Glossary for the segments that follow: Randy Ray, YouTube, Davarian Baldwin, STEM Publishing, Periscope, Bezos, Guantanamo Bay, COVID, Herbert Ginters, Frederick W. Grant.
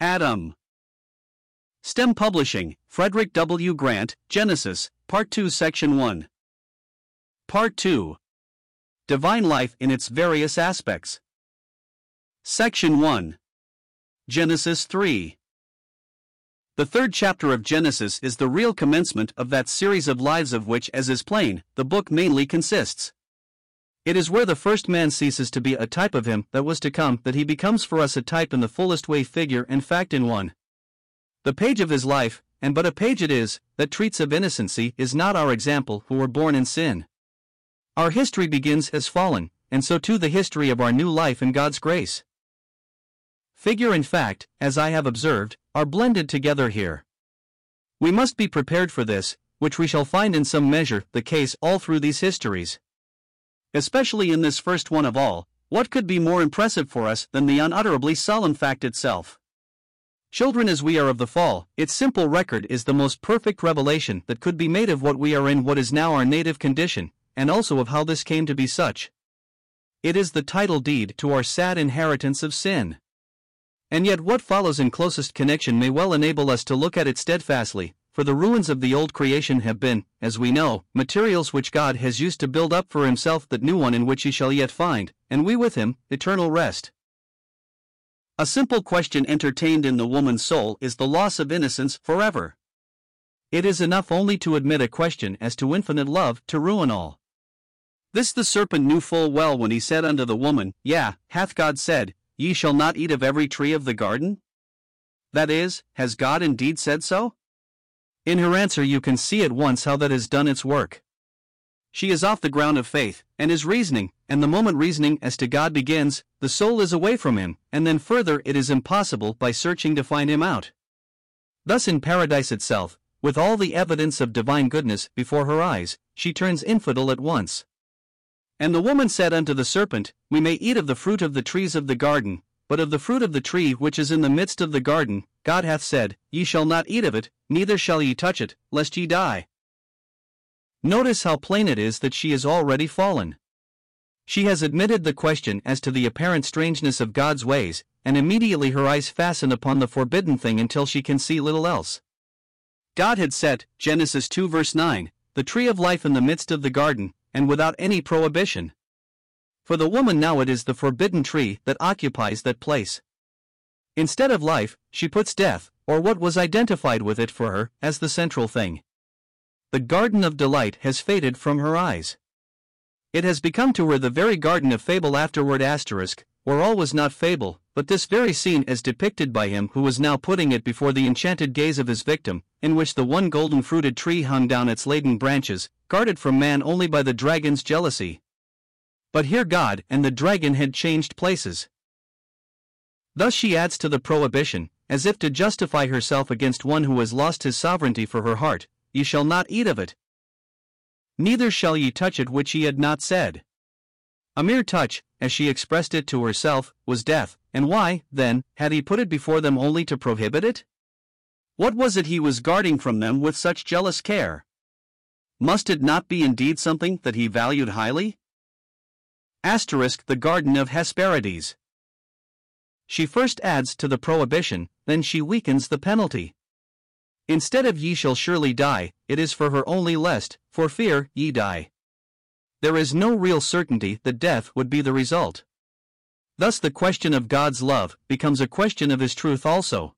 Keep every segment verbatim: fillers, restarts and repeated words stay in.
Atom. STEM Publishing, Frederick W. Grant, Genesis, Part two Section one. Part two. Divine Life in its Various Aspects. Section one. Genesis three. The third chapter of Genesis is the real commencement of that series of lives of which, as is plain, the book mainly consists. It is where the first man ceases to be a type of him that was to come that he becomes for us a type in the fullest way, figure and fact in one. The page of his life, and but a page it is, that treats of innocency is not our example who were born in sin. Our history begins as fallen, and so too the history of our new life in God's grace. Figure and fact, as I have observed, are blended together here. We must be prepared for this, which we shall find in some measure the case all through these histories. Especially in this first one of all, what could be more impressive for us than the unutterably solemn fact itself? Children as we are of the fall, its simple record is the most perfect revelation that could be made of what we are in what is now our native condition, and also of how this came to be such. It is the title deed to our sad inheritance of sin. And yet what follows in closest connection may well enable us to look at it steadfastly, for the ruins of the old creation have been, as we know, materials which God has used to build up for himself that new one in which he shall yet find, and we with him, eternal rest. A simple question entertained in the woman's soul is the loss of innocence forever. It is enough only to admit a question as to infinite love to ruin all. This the serpent knew full well when he said unto the woman, Yea, hath God said, Ye shall not eat of every tree of the garden? That is, has God indeed said so? In her answer you can see at once how that has done its work. She is off the ground of faith, and is reasoning, and the moment reasoning as to God begins, the soul is away from him, and then further it is impossible by searching to find him out. Thus in paradise itself, with all the evidence of divine goodness before her eyes, she turns infidel at once. And the woman said unto the serpent, We may eat of the fruit of the trees of the garden, but of the fruit of the tree which is in the midst of the garden, God hath said, Ye shall not eat of it, neither shall ye touch it, lest ye die. Notice how plain it is that she is already fallen. She has admitted the question as to the apparent strangeness of God's ways, and immediately her eyes fasten upon the forbidden thing until she can see little else. God had said, Genesis two verse nine, the tree of life in the midst of the garden, and without any prohibition. For the woman now it is the forbidden tree that occupies that place. Instead of life, she puts death, or what was identified with it for her, as the central thing. The garden of delight has faded from her eyes. It has become to her the very garden of fable afterward asterisk, where all was not fable, but this very scene as depicted by him who was now putting it before the enchanted gaze of his victim, in which the one golden-fruited tree hung down its laden branches, guarded from man only by the dragon's jealousy. But here God and the dragon had changed places. Thus she adds to the prohibition, as if to justify herself against one who has lost his sovereignty for her heart, Ye shall not eat of it. Neither shall ye touch it which he had not said. A mere touch, as she expressed it to herself, was death, and why, then, had he put it before them only to prohibit it? What was it he was guarding from them with such jealous care? Must it not be indeed something that he valued highly? Asterisk the Garden of Hesperides. She first adds to the prohibition, then she weakens the penalty. Instead of ye shall surely die, it is for her only lest, for fear, ye die. There is no real certainty that death would be the result. Thus the question of God's love becomes a question of his truth also.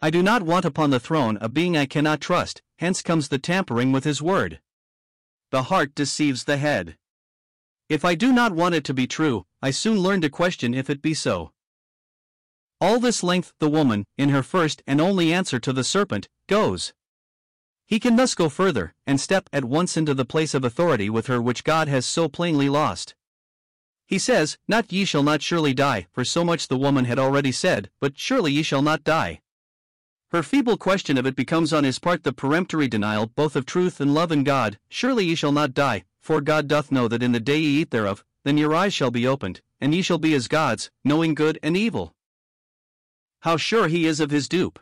I do not want upon the throne a being I cannot trust, hence comes the tampering with his word. The heart deceives the head. If I do not want it to be true, I soon learn to question if it be so. All this length the woman, in her first and only answer to the serpent, goes. He can thus go further, and step at once into the place of authority with her which God has so plainly lost. He says, Not ye shall not surely die, for so much the woman had already said, but surely ye shall not die. Her feeble question of it becomes on his part the peremptory denial both of truth and love in God, Surely ye shall not die, for God doth know that in the day ye eat thereof, then your eyes shall be opened, and ye shall be as gods, knowing good and evil. How sure he is of his dupe.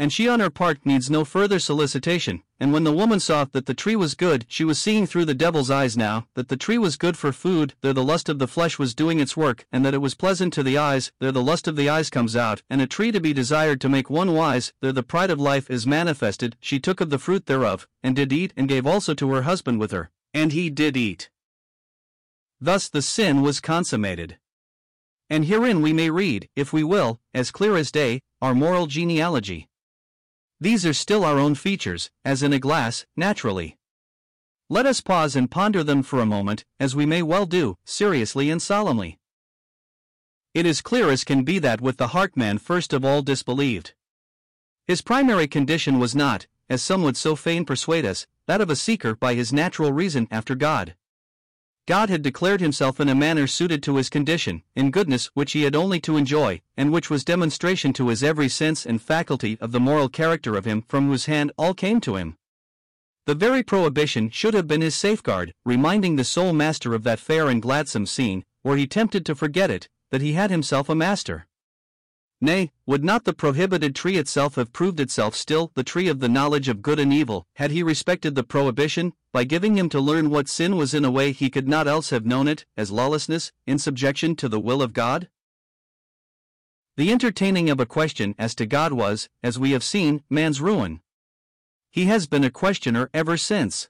and she on her part needs no further solicitation. And when the woman saw that the tree was good, she was seeing through the devil's eyes now, that the tree was good for food, there the lust of the flesh was doing its work, and that it was pleasant to the eyes, there the lust of the eyes comes out, and a tree to be desired to make one wise, there the pride of life is manifested. She took of the fruit thereof, and did eat, and gave also to her husband with her, and he did eat. Thus the sin was consummated. And herein we may read, if we will, as clear as day, our moral genealogy. These are still our own features, as in a glass, naturally. Let us pause and ponder them for a moment, as we may well do, seriously and solemnly. It is clear as can be that with the heart man first of all disbelieved. His primary condition was not, as some would so fain persuade us, that of a seeker by his natural reason after God. God had declared himself in a manner suited to his condition, in goodness which he had only to enjoy, and which was demonstration to his every sense and faculty of the moral character of him from whose hand all came to him. The very prohibition should have been his safeguard, reminding the sole master of that fair and gladsome scene, were he tempted to forget it, that he had himself a master. Nay, would not the prohibited tree itself have proved itself still the tree of the knowledge of good and evil, had he respected the prohibition, by giving him to learn what sin was in a way he could not else have known it, as lawlessness, in subjection to the will of God? The entertaining of a question as to God was, as we have seen, man's ruin. He has been a questioner ever since.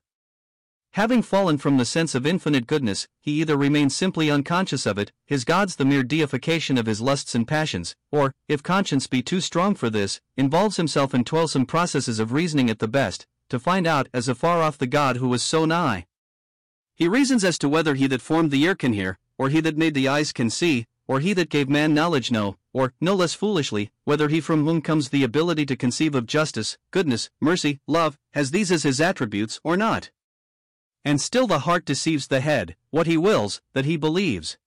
Having fallen from the sense of infinite goodness, he either remains simply unconscious of it, his God's the mere deification of his lusts and passions, or, if conscience be too strong for this, involves himself in toilsome processes of reasoning at the best, to find out as afar off the God who was so nigh. He reasons as to whether he that formed the ear can hear, or he that made the eyes can see, or he that gave man knowledge know, or, no less foolishly, whether he from whom comes the ability to conceive of justice, goodness, mercy, love, has these as his attributes or not. And still the heart deceives the head, what he wills, that he believes.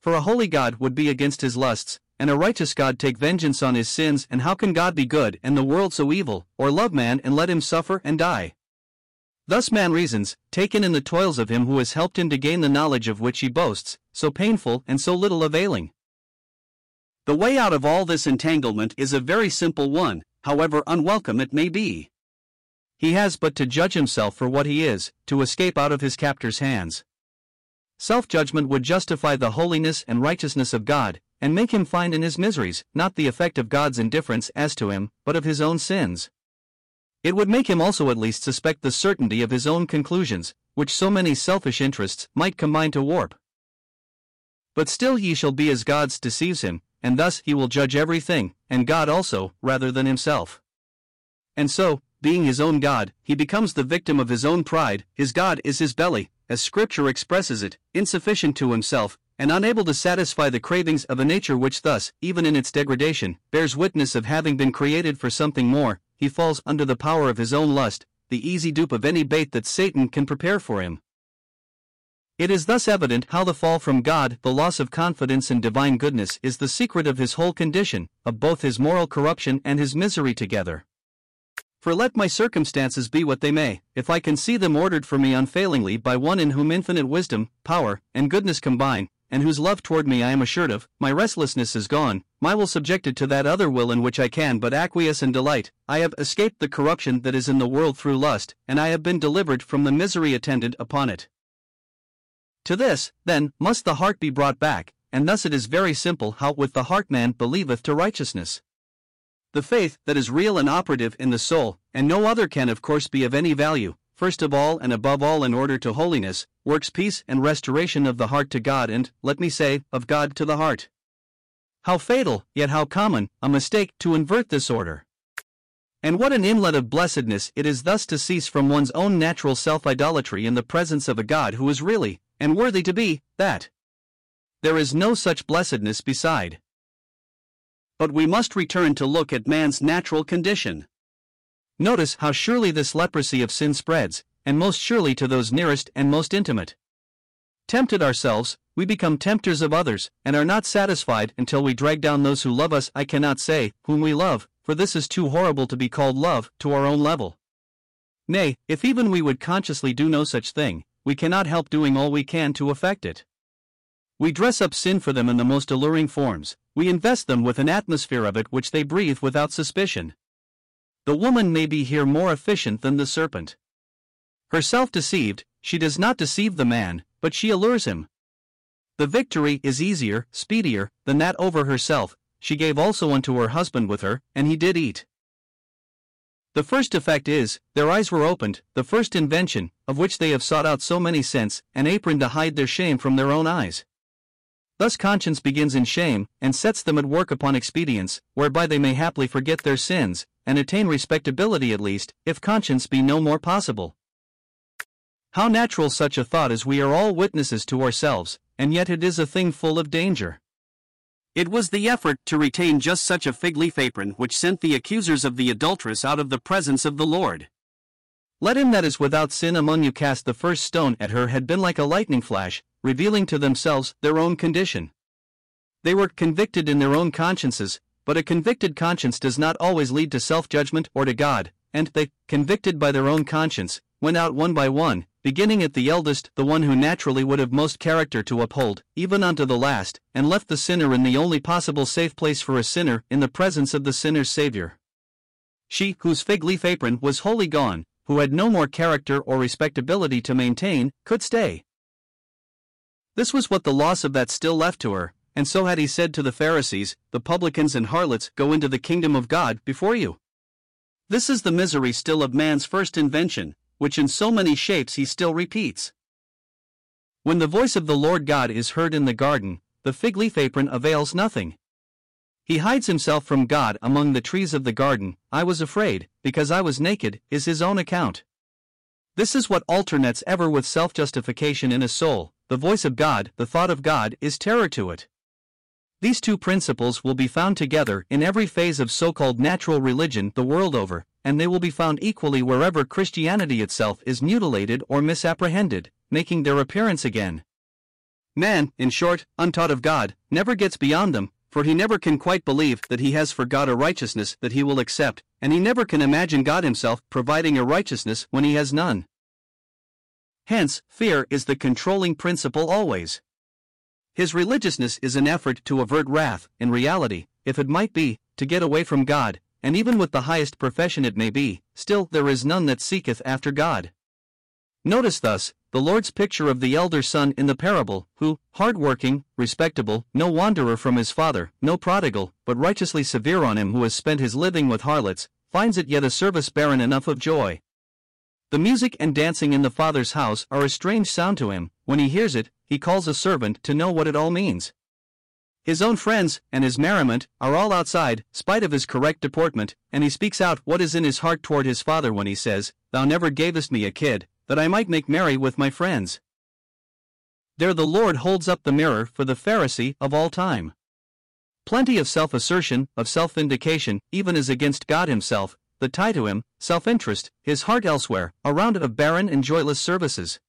For a holy God would be against his lusts, and a righteous God take vengeance on his sins, and how can God be good and the world so evil, or love man and let him suffer and die? Thus man reasons, taken in the toils of him who has helped him to gain the knowledge of which he boasts, so painful and so little availing. The way out of all this entanglement is a very simple one, however unwelcome it may be. He has but to judge himself for what he is, to escape out of his captor's hands. Self-judgment would justify the holiness and righteousness of God, and make him find in his miseries, not the effect of God's indifference as to him, but of his own sins. It would make him also at least suspect the certainty of his own conclusions, which so many selfish interests might combine to warp. But still ye shall be as God's deceives him, and thus he will judge everything, and God also, rather than himself. And so, being his own God, he becomes the victim of his own pride, his God is his belly, as Scripture expresses it, insufficient to himself, and unable to satisfy the cravings of a nature which thus, even in its degradation, bears witness of having been created for something more. He falls under the power of his own lust, the easy dupe of any bait that Satan can prepare for him. It is thus evident how the fall from God, the loss of confidence in divine goodness, is the secret of his whole condition, of both his moral corruption and his misery together. For let my circumstances be what they may, if I can see them ordered for me unfailingly by one in whom infinite wisdom, power, and goodness combine, and whose love toward me I am assured of, my restlessness is gone, my will subjected to that other will in which I can but acquiesce and delight, I have escaped the corruption that is in the world through lust, and I have been delivered from the misery attendant upon it. To this, then, must the heart be brought back, and thus it is very simple how with the heart man believeth to righteousness. The faith that is real and operative in the soul, and no other can of course be of any value, first of all and above all in order to holiness, works peace and restoration of the heart to God and, let me say, of God to the heart. How fatal, yet how common, a mistake to invert this order. And what an inlet of blessedness it is thus to cease from one's own natural self-idolatry in the presence of a God who is really, and worthy to be, that. There is no such blessedness beside. But we must return to look at man's natural condition. Notice how surely this leprosy of sin spreads, and most surely to those nearest and most intimate. Tempted ourselves, we become tempters of others, and are not satisfied until we drag down those who love us. I cannot say, whom we love, for this is too horrible to be called love, to our own level. Nay, if even we would consciously do no such thing, we cannot help doing all we can to effect it. We dress up sin for them in the most alluring forms. we invest them with an atmosphere of it which they breathe without suspicion. The woman may be here more efficient than the serpent. Herself deceived, she does not deceive the man, but she allures him. The victory is easier, speedier, than that over herself. She gave also unto her husband with her, and he did eat. The first effect is, their eyes were opened, the first invention, of which they have sought out so many since, an apron to hide their shame from their own eyes. Thus conscience begins in shame, and sets them at work upon expedients, whereby they may haply forget their sins, and attain respectability at least, if conscience be no more possible. How natural such a thought is! We are all witnesses to ourselves, and yet it is a thing full of danger. It was the effort to retain just such a fig-leaf apron which sent the accusers of the adulteress out of the presence of the Lord. Let him that is without sin among you cast the first stone at her had been like a lightning flash, revealing to themselves their own condition. They were convicted in their own consciences, but a convicted conscience does not always lead to self-judgment or to God, and they, convicted by their own conscience, went out one by one, beginning at the eldest, the one who naturally would have most character to uphold, even unto the last, and left the sinner in the only possible safe place for a sinner, in the presence of the sinner's Savior. She, whose fig-leaf apron was wholly gone, who had no more character or respectability to maintain, could stay. This was what the loss of that still left to her. And so had he said to the Pharisees, the publicans and harlots go into the kingdom of God before you. This is the misery still of man's first invention, which in so many shapes he still repeats. When the voice of the Lord God is heard in the garden, the fig-leaf apron avails nothing. He hides himself from God among the trees of the garden. I was afraid, because I was naked, is his own account. This is what alternates ever with self-justification in a soul. The voice of God, the thought of God, is terror to it. These two principles will be found together in every phase of so-called natural religion the world over, and they will be found equally wherever Christianity itself is mutilated or misapprehended, making their appearance again. Man, in short, untaught of God, never gets beyond them, for he never can quite believe that he has for God a righteousness that he will accept, and he never can imagine God himself providing a righteousness when he has none. Hence, fear is the controlling principle always. His religiousness is an effort to avert wrath, in reality, if it might be, to get away from God, and even with the highest profession it may be, still there is none that seeketh after God. Notice thus, the Lord's picture of the elder son in the parable, who, hard-working, respectable, no wanderer from his father, no prodigal, but righteously severe on him who has spent his living with harlots, finds it yet a service barren enough of joy. The music and dancing in the father's house are a strange sound to him. When he hears it, he calls a servant to know what it all means. His own friends, and his merriment, are all outside, spite of his correct deportment, and he speaks out what is in his heart toward his father when he says, "Thou never gavest me a kid, that I might make merry with my friends." There the Lord holds up the mirror for the Pharisee of all time. Plenty of self-assertion, of self-vindication, even as against God himself, the tie to him, self-interest, his heart elsewhere, a round of barren and joyless services.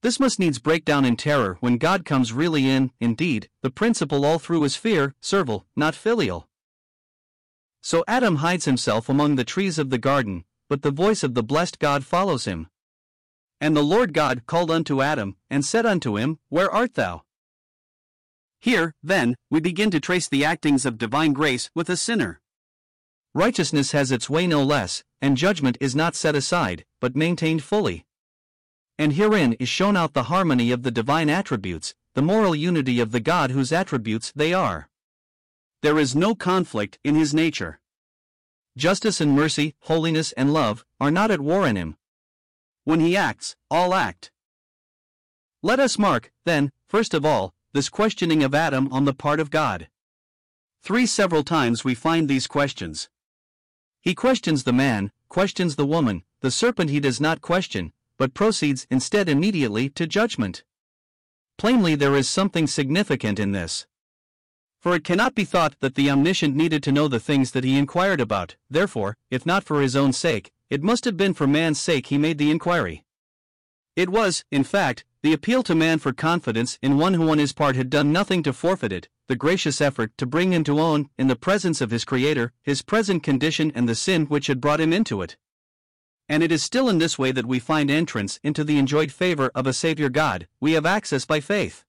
This must needs break down in terror when God comes really in, indeed, the principle all through is fear, servile, not filial. So Adam hides himself among the trees of the garden, but the voice of the blessed God follows him. And the Lord God called unto Adam, and said unto him, Where art thou? Here, then, we begin to trace the actings of divine grace with a sinner. Righteousness has its way no less, and judgment is not set aside, but maintained fully. And herein is shown out the harmony of the divine attributes, the moral unity of the God whose attributes they are. There is no conflict in his nature. Justice and mercy, holiness and love, are not at war in him. When he acts, all act. Let us mark, then, first of all, this questioning of Adam on the part of God. Three several times we find these questions. He questions the man, questions the woman, the serpent he does not question, but proceeds instead immediately to judgment. Plainly there is something significant in this. For it cannot be thought that the omniscient needed to know the things that he inquired about, therefore, if not for his own sake, it must have been for man's sake he made the inquiry. It was, in fact, the appeal to man for confidence in one who on his part had done nothing to forfeit it, the gracious effort to bring him to own, in the presence of his Creator, his present condition and the sin which had brought him into it. And it is still in this way that we find entrance into the enjoyed favor of a Savior God. We have access by faith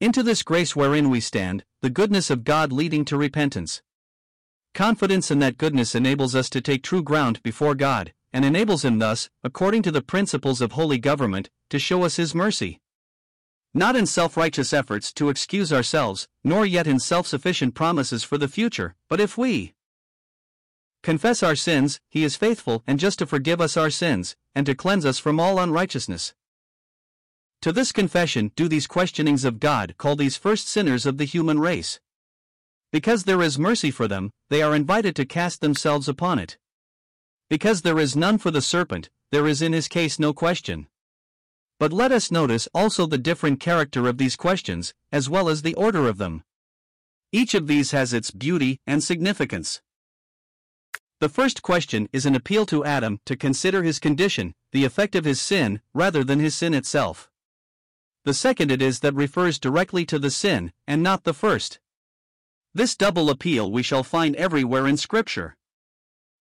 into this grace wherein we stand, the goodness of God leading to repentance. Confidence in that goodness enables us to take true ground before God, and enables Him thus, according to the principles of holy government, to show us His mercy. Not in self-righteous efforts to excuse ourselves, nor yet in self-sufficient promises for the future, but if we confess our sins, He is faithful and just to forgive us our sins, and to cleanse us from all unrighteousness. To this confession do these questionings of God call these first sinners of the human race. Because there is mercy for them, they are invited to cast themselves upon it. Because there is none for the serpent, there is in his case no question. But let us notice also the different character of these questions, as well as the order of them. Each of these has its beauty and significance. The first question is an appeal to Adam to consider his condition, the effect of his sin, rather than his sin itself. The second it is that refers directly to the sin, and not the first. This double appeal we shall find everywhere in Scripture.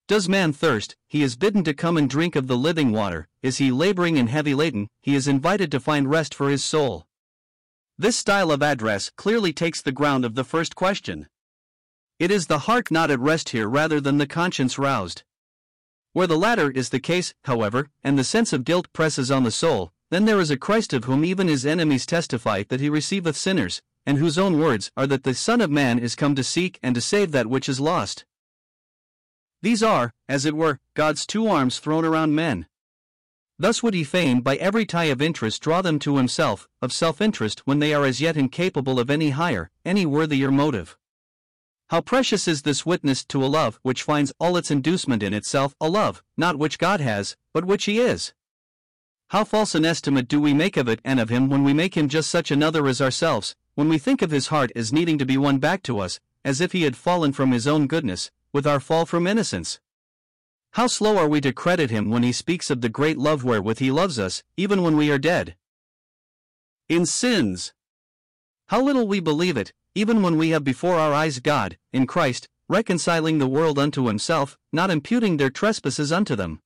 Does man thirst? He is bidden to come and drink of the living water. Is he laboring and heavy laden? He is invited to find rest for his soul. This style of address clearly takes the ground of the first question. It is the heart not at rest here rather than the conscience roused. Where the latter is the case, however, and the sense of guilt presses on the soul, then there is a Christ of whom even his enemies testify that he receiveth sinners, and whose own words are that the Son of Man is come to seek and to save that which is lost. These are, as it were, God's two arms thrown around men. Thus would he fain by every tie of interest draw them to himself, of self-interest when they are as yet incapable of any higher, any worthier motive. How precious is this witness to a love which finds all its inducement in itself, a love, not which God has, but which He is. How false an estimate do we make of it and of Him when we make Him just such another as ourselves, when we think of His heart as needing to be won back to us, as if He had fallen from His own goodness, with our fall from innocence. How slow are we to credit Him when He speaks of the great love wherewith He loves us, even when we are dead in sins. How little we believe it, even when we have before our eyes God, in Christ, reconciling the world unto Himself, not imputing their trespasses unto them.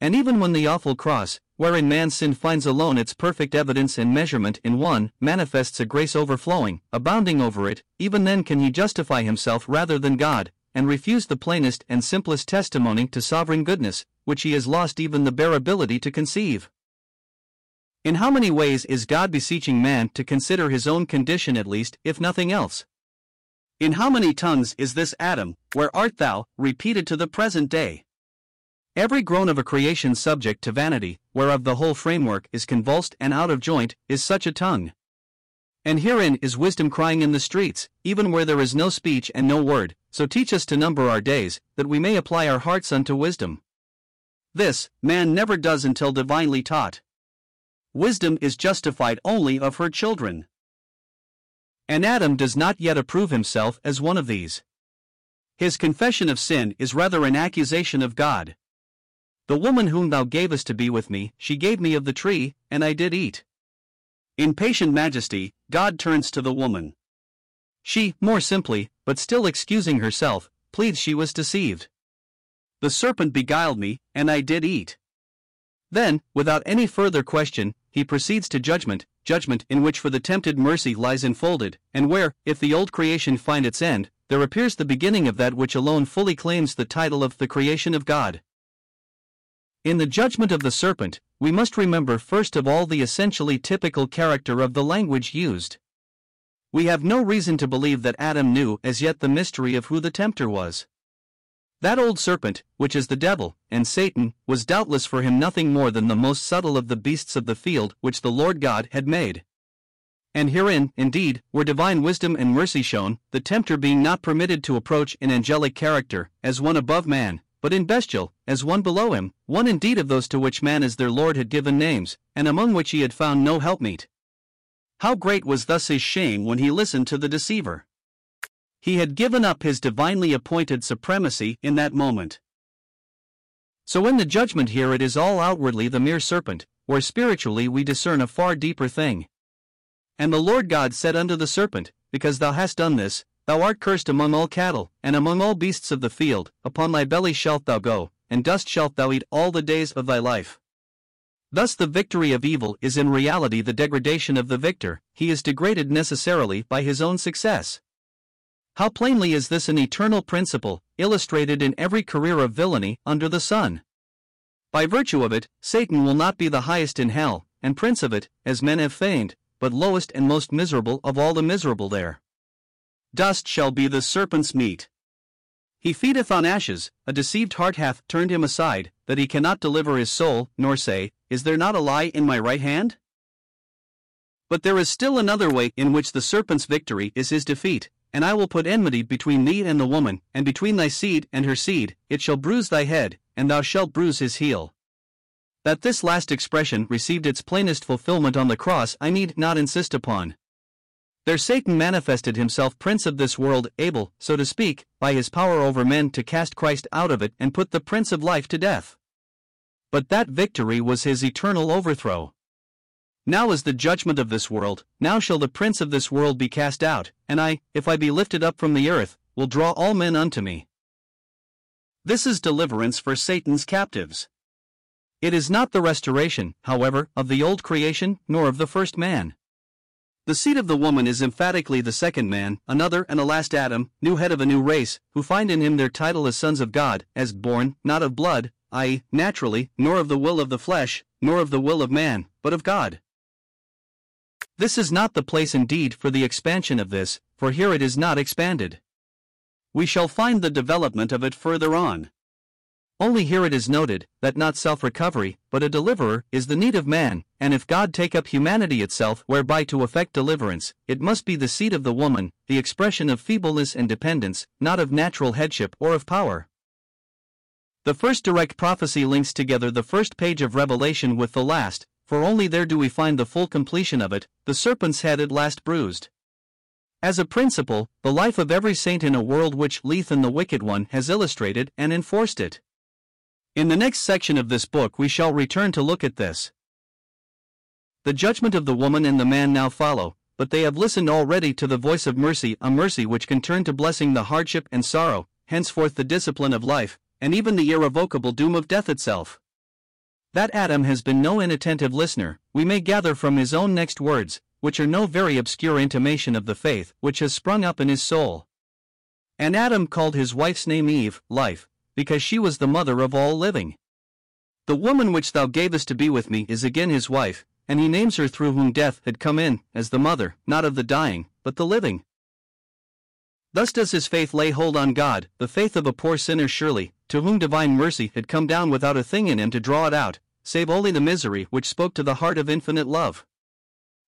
And even when the awful cross, wherein man's sin finds alone its perfect evidence and measurement in one, manifests a grace overflowing, abounding over it, even then can he justify himself rather than God, and refuse the plainest and simplest testimony to sovereign goodness, which he has lost even the bare ability to conceive. In how many ways is God beseeching man to consider his own condition at least, if nothing else? In how many tongues is this Adam, where art thou, repeated to the present day? Every groan of a creation subject to vanity, whereof the whole framework is convulsed and out of joint, is such a tongue. And herein is wisdom crying in the streets, even where there is no speech and no word, so teach us to number our days, that we may apply our hearts unto wisdom. This, man never does until divinely taught. Wisdom is justified only of her children. And Adam does not yet approve himself as one of these. His confession of sin is rather an accusation of God. The woman whom thou gavest to be with me, she gave me of the tree, and I did eat. In patient majesty, God turns to the woman. She, more simply, but still excusing herself, pleads she was deceived. The serpent beguiled me, and I did eat. Then, without any further question, he proceeds to judgment, judgment in which for the tempted mercy lies enfolded, and where, if the old creation find its end, there appears the beginning of that which alone fully claims the title of the creation of God. In the judgment of the serpent, we must remember first of all the essentially typical character of the language used. We have no reason to believe that Adam knew as yet the mystery of who the tempter was. That old serpent, which is the devil, and Satan, was doubtless for him nothing more than the most subtle of the beasts of the field which the Lord God had made. And herein, indeed, were divine wisdom and mercy shown, the tempter being not permitted to approach in angelic character, as one above man, but in bestial, as one below him, one indeed of those to which man as their Lord had given names, and among which he had found no helpmeet. How great was thus his shame when he listened to the deceiver! He had given up his divinely appointed supremacy in that moment. So in the judgment here it is all outwardly the mere serpent, where spiritually we discern a far deeper thing. And the Lord God said unto the serpent, Because thou hast done this, thou art cursed among all cattle, and among all beasts of the field, upon thy belly shalt thou go, and dust shalt thou eat all the days of thy life. Thus the victory of evil is in reality the degradation of the victor. He is degraded necessarily by his own success. How plainly is this an eternal principle, illustrated in every career of villainy under the sun? By virtue of it, Satan will not be the highest in hell, and prince of it, as men have feigned, but lowest and most miserable of all the miserable there. Dust shall be the serpent's meat. He feedeth on ashes, a deceived heart hath turned him aside, that he cannot deliver his soul, nor say, Is there not a lie in my right hand? But there is still another way in which the serpent's victory is his defeat, and I will put enmity between thee and the woman, and between thy seed and her seed, it shall bruise thy head, and thou shalt bruise his heel. That this last expression received its plainest fulfillment on the cross I need not insist upon. There Satan manifested himself prince of this world, able, so to speak, by his power over men to cast Christ out of it and put the prince of life to death. But that victory was his eternal overthrow. Now is the judgment of this world, now shall the prince of this world be cast out, and I, if I be lifted up from the earth, will draw all men unto me. This is deliverance for Satan's captives. It is not the restoration, however, of the old creation, nor of the first man. The seed of the woman is emphatically the second man, another and a last Adam, new head of a new race, who find in him their title as sons of God, as born, not of blood, that is, naturally, nor of the will of the flesh, nor of the will of man, but of God. This is not the place indeed for the expansion of this, for here it is not expanded. We shall find the development of it further on. Only here it is noted, that not self-recovery, but a deliverer, is the need of man, and if God take up humanity itself whereby to effect deliverance, it must be the seed of the woman, the expression of feebleness and dependence, not of natural headship or of power. The first direct prophecy links together the first page of Revelation with the last, for only there do we find the full completion of it, the serpent's head at last bruised. As a principle, the life of every saint in a world which Leithen the Wicked One has illustrated and enforced it. In the next section of this book we shall return to look at this. The judgment of the woman and the man now follow, but they have listened already to the voice of mercy, a mercy which can turn to blessing the hardship and sorrow, henceforth the discipline of life, and even the irrevocable doom of death itself. That Adam has been no inattentive listener, we may gather from his own next words, which are no very obscure intimation of the faith which has sprung up in his soul. And Adam called his wife's name Eve, life, because she was the mother of all living. The woman which thou gavest to be with me is again his wife, and he names her through whom death had come in, as the mother, not of the dying, but the living. Thus does his faith lay hold on God, the faith of a poor sinner surely, to whom divine mercy had come down without a thing in him to draw it out, save only the misery which spoke to the heart of infinite love.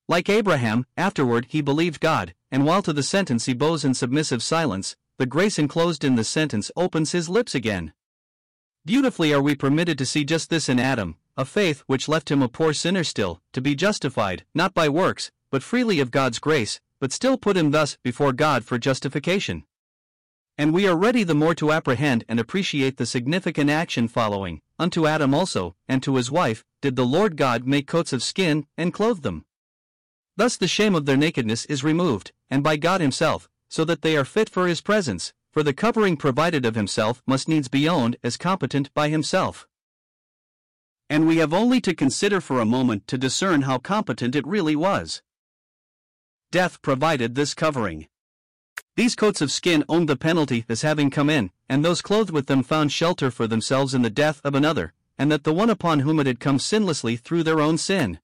Like Abraham, afterward he believed God, and while to the sentence he bows in submissive silence, the grace enclosed in the sentence opens his lips again. Beautifully are we permitted to see just this in Adam, a faith which left him a poor sinner still, to be justified, not by works, but freely of God's grace, but still put him thus before God for justification. And we are ready the more to apprehend and appreciate the significant action following, unto Adam also, and to his wife, did the Lord God make coats of skin, and clothe them. Thus the shame of their nakedness is removed, and by God himself, so that they are fit for his presence, for the covering provided of himself must needs be owned as competent by himself. And we have only to consider for a moment to discern how competent it really was. Death provided this covering. These coats of skin owned the penalty as having come in, and those clothed with them found shelter for themselves in the death of another, and that the one upon whom it had come sinlessly through their own sin.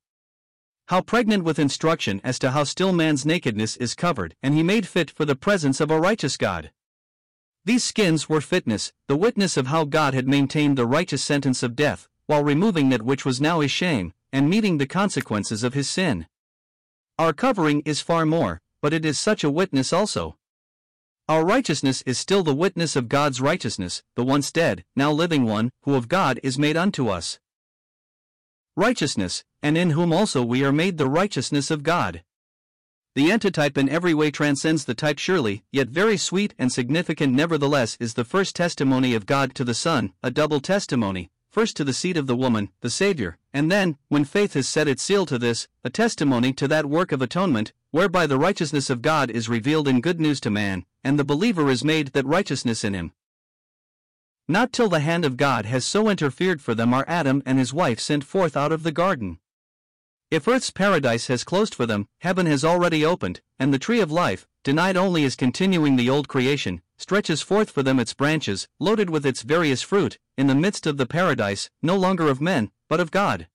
How pregnant with instruction as to how still man's nakedness is covered, and he made fit for the presence of a righteous God. These skins were fitness, the witness of how God had maintained the righteous sentence of death, while removing that which was now his shame, and meeting the consequences of his sin. Our covering is far more, but it is such a witness also. Our righteousness is still the witness of God's righteousness, the once dead, now living one, who of God is made unto us righteousness, and in whom also we are made the righteousness of God. The antitype in every way transcends the type surely, yet very sweet and significant nevertheless is the first testimony of God to the Son, a double testimony, first to the seed of the woman, the Savior, and then, when faith has set its seal to this, a testimony to that work of atonement, whereby the righteousness of God is revealed in good news to man, and the believer is made that righteousness in him. Not till the hand of God has so interfered for them are Adam and his wife sent forth out of the garden. If earth's paradise has closed for them, heaven has already opened, and the tree of life, denied only as continuing the old creation, stretches forth for them its branches, loaded with its various fruit, in the midst of the paradise, no longer of men, but of God.